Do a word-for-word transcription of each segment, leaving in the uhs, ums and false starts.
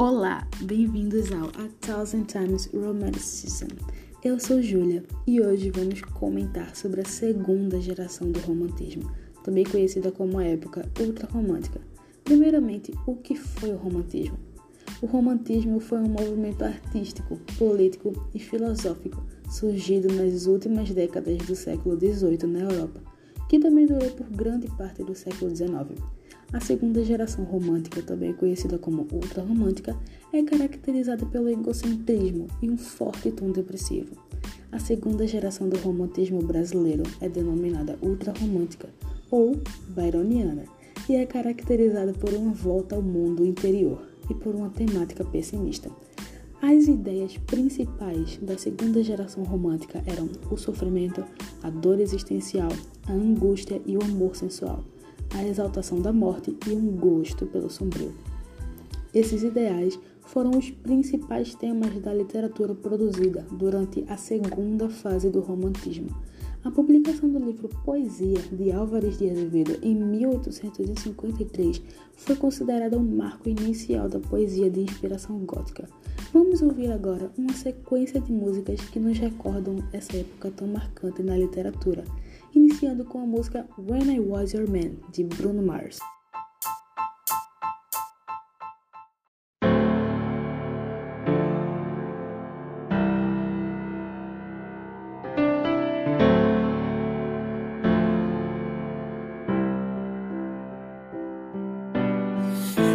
Olá, bem-vindos ao A Thousand Times Romanticism. Eu sou Júlia e hoje vamos comentar sobre a segunda geração do romantismo, também conhecida como a época ultrarromântica. Primeiramente, o que foi o romantismo? O romantismo foi um movimento artístico, político e filosófico surgido nas últimas décadas do século dezoito na Europa, que também durou por grande parte do século dezenove. A segunda geração romântica, também conhecida como ultrarromântica, é caracterizada pelo egocentrismo e um forte tom depressivo. A segunda geração do romantismo brasileiro é denominada ultrarromântica ou byroniana e é caracterizada por uma volta ao mundo interior e por uma temática pessimista. As ideias principais da segunda geração romântica eram o sofrimento, a dor existencial, a angústia e o amor sensual, a exaltação da morte e um gosto pelo sombrio. Esses ideais foram os principais temas da literatura produzida durante a segunda fase do romantismo. A publicação do livro Poesia, de Álvares de Azevedo, em mil oitocentos e cinquenta e três, foi considerada o marco inicial da poesia de inspiração gótica. Vamos ouvir agora uma sequência de músicas que nos recordam essa época tão marcante na literatura, iniciando com a música When I Was Your Man, de Bruno Mars.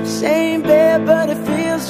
Same bed, but it feels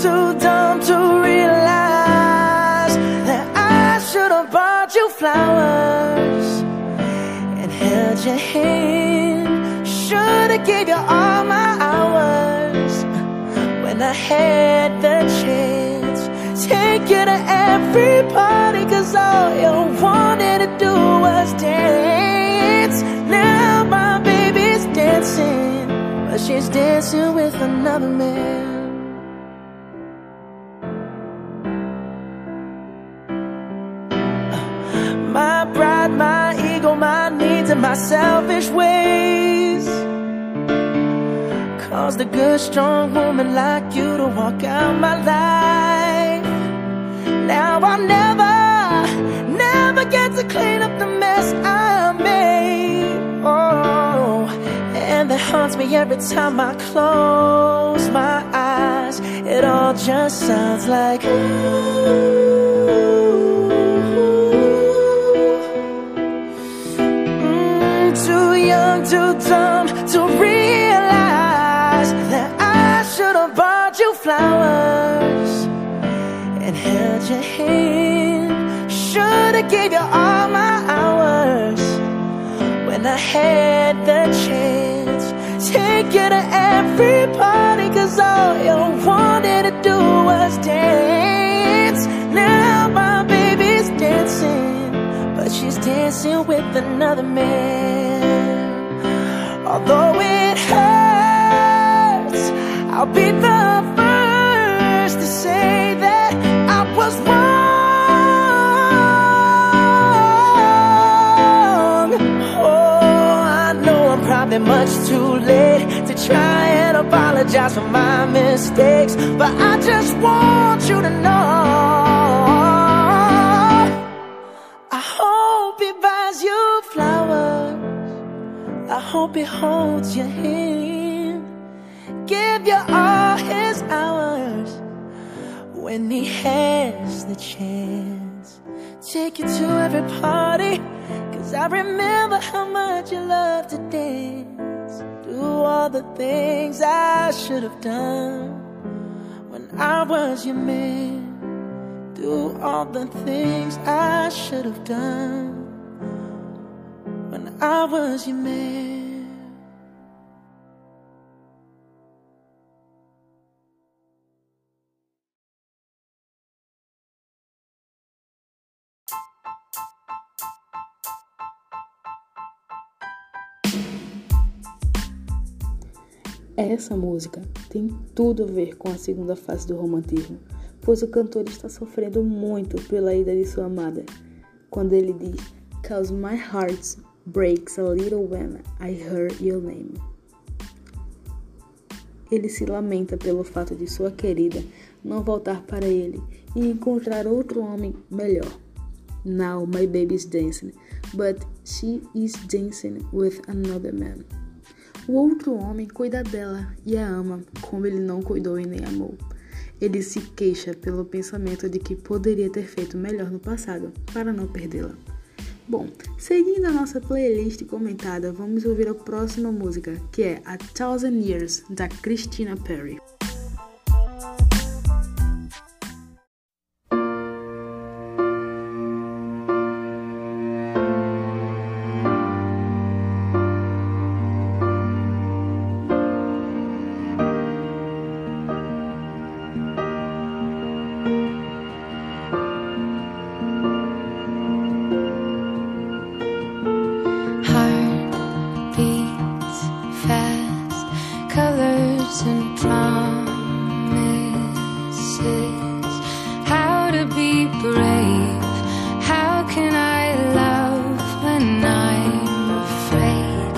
Too dumb to realize that I should have bought you flowers and held your hand. Should have gave you all my hours when I had the chance. Take you to every party, cause all you wanted to do was dance. Now my baby's dancing, but she's dancing with another man. My pride, my ego, my needs, and my selfish ways caused a good, strong woman like you to walk out my life. Now I'll never, never get to clean up the mess I made. Oh, and that haunts me every time I close my eyes. It all just sounds like ooh. Too young, too dumb to realize that I should have bought you flowers and held your hand. Should have gave you all my hours when I had the chance. Take you to every party, cause all you wanted to do was dance. Now my baby's dancing, but she's dancing with another man. Although it hurts, I'll be the first to say that I was wrong. Oh, I know I'm probably much too late to try and apologize for my mistakes, but I just want you to know. I hope he holds your hand, give you all his hours when he has the chance. Take you to every party, cause I remember how much you loved to dance. Do all the things I should have done when I was your man. Do all the things I should have done when I was your man. Essa música tem tudo a ver com a segunda fase do romantismo, pois o cantor está sofrendo muito pela ida de sua amada, quando ele diz "Cause my heart breaks a little when I heard your name". Ele se lamenta pelo fato de sua querida não voltar para ele e encontrar outro homem melhor. "Now my baby is dancing, but she is dancing with another man". O outro homem cuida dela e a ama, como ele não cuidou e nem amou. Ele se queixa pelo pensamento de que poderia ter feito melhor no passado, para não perdê-la. Bom, seguindo a nossa playlist comentada, vamos ouvir a próxima música, que é A Thousand Years, da Christina Perri. And promises, how to be brave, how can I love when I'm afraid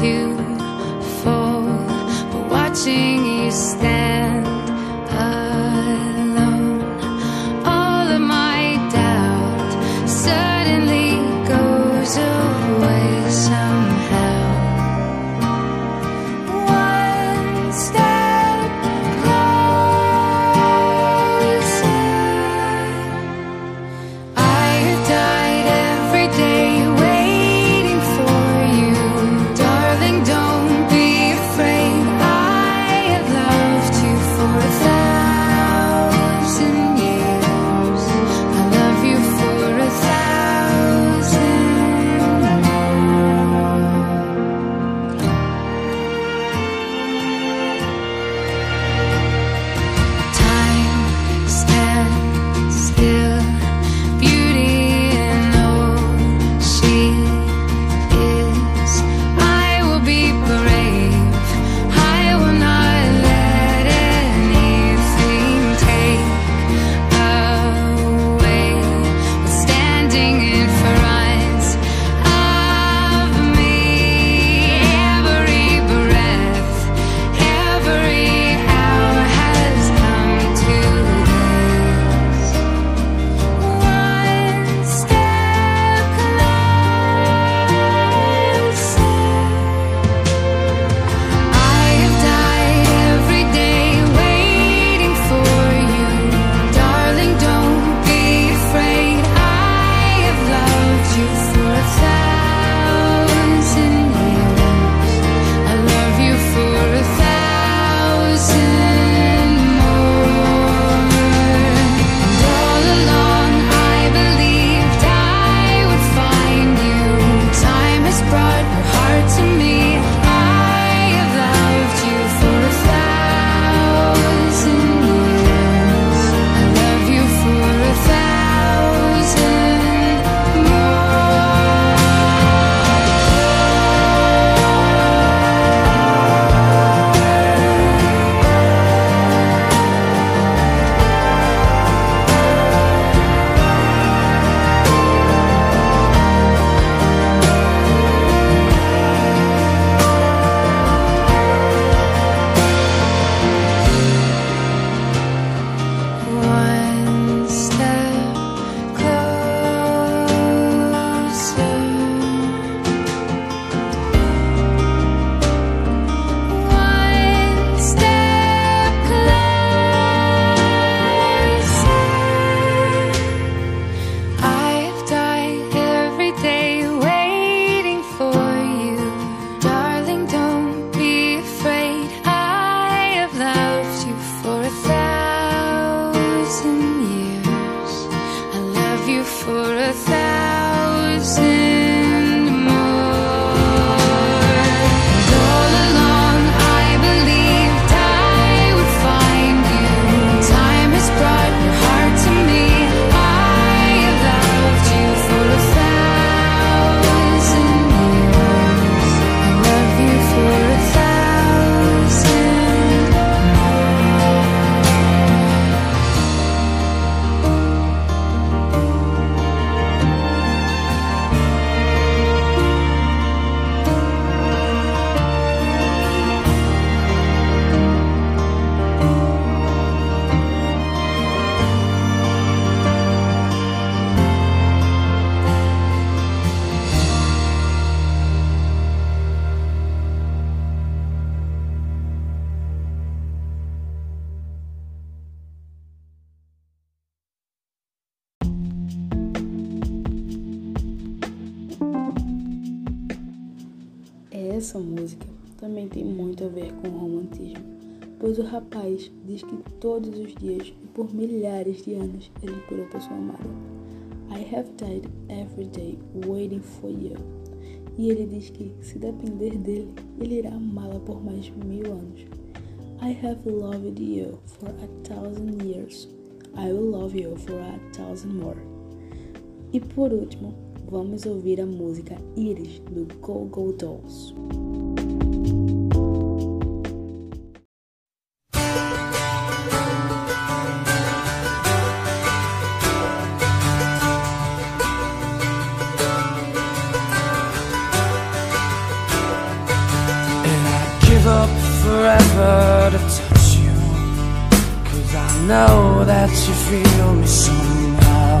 to fall, but watching you stand alone, all of my doubt suddenly goes away somehow. Essa música também tem muito a ver com o romantismo, pois o rapaz diz que todos os dias e por milhares de anos ele procurou por sua amada. I have died every day waiting for you. E ele diz que, se depender dele, ele irá amá-la por mais de mil anos. I have loved you for a thousand years. I will love you for a thousand more. E por último, vamos ouvir a música Iris, do Goo Goo Dolls. Forever to touch you, cause I know that you feel me somehow.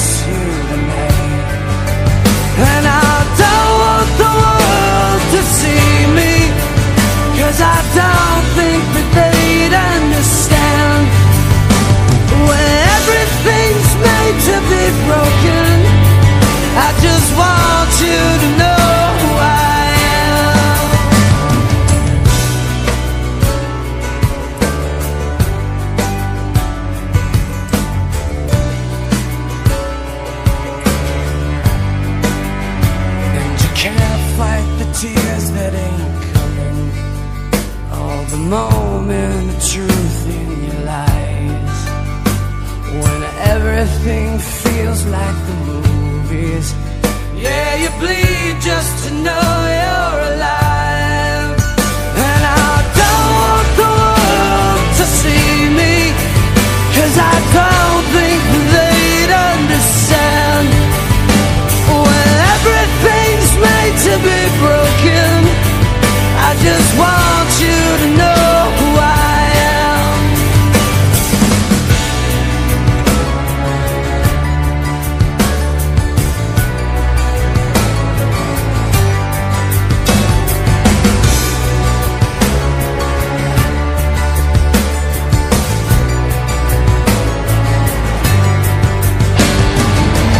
you tonight, and I don't want the world to see me, cause I don't think that they'd understand when everything's made to be broken. I just want you to know who I am. Tears that ain't coming, all the moment the truth in your lies. When everything feels like the movies, yeah, you bleed just to know you're alive. And I don't want the world to see me, cause I don't think they'd understand when everything's made to be broken. I just want you to know who I am. And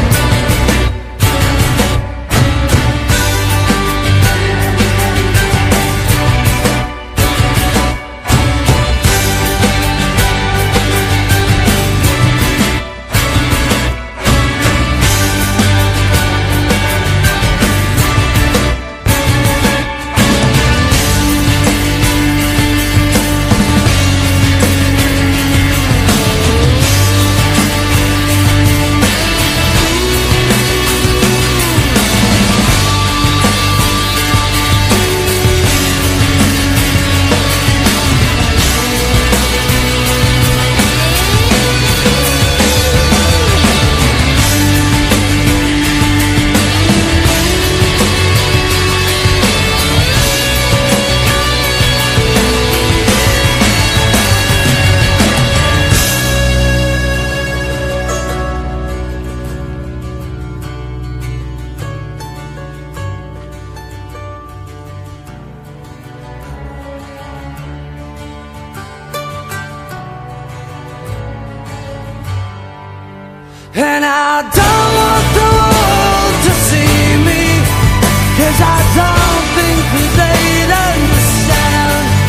I don't want the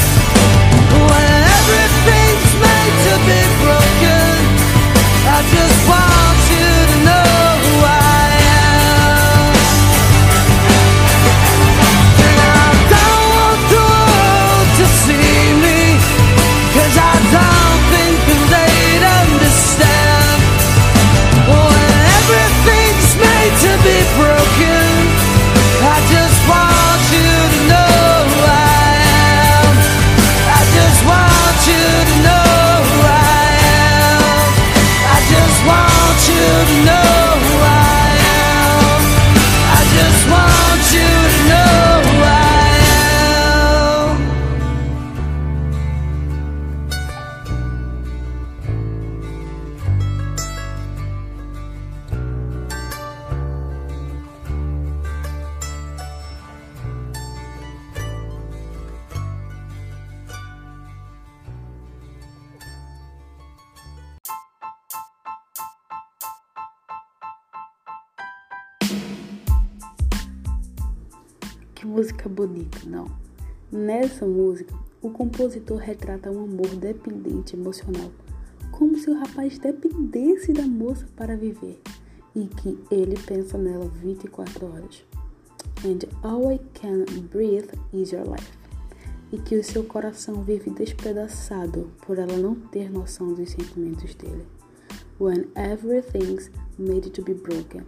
world to see me, cause I don't think they'd understand when everything's made to be broken. I just want you to know who I am. And I don't want the world to see me, cause I don't think they'd understand to be broken. I just want que música bonita, não. Nessa música, o compositor retrata um amor dependente emocional, como se o rapaz dependesse da moça para viver, e que ele pensa nela vinte e quatro horas. And all I can breathe is your life. E que o seu coração vive despedaçado por ela não ter noção dos sentimentos dele. When everything's made to be broken,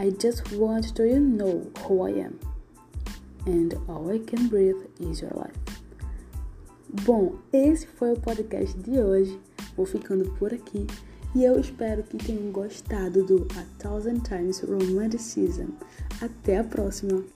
I just want to you know who I am. And all I can breathe is your life. Bom, esse foi o podcast de hoje. Vou ficando por aqui. E eu espero que tenham gostado do A Thousand Times Romanticism. Até a próxima!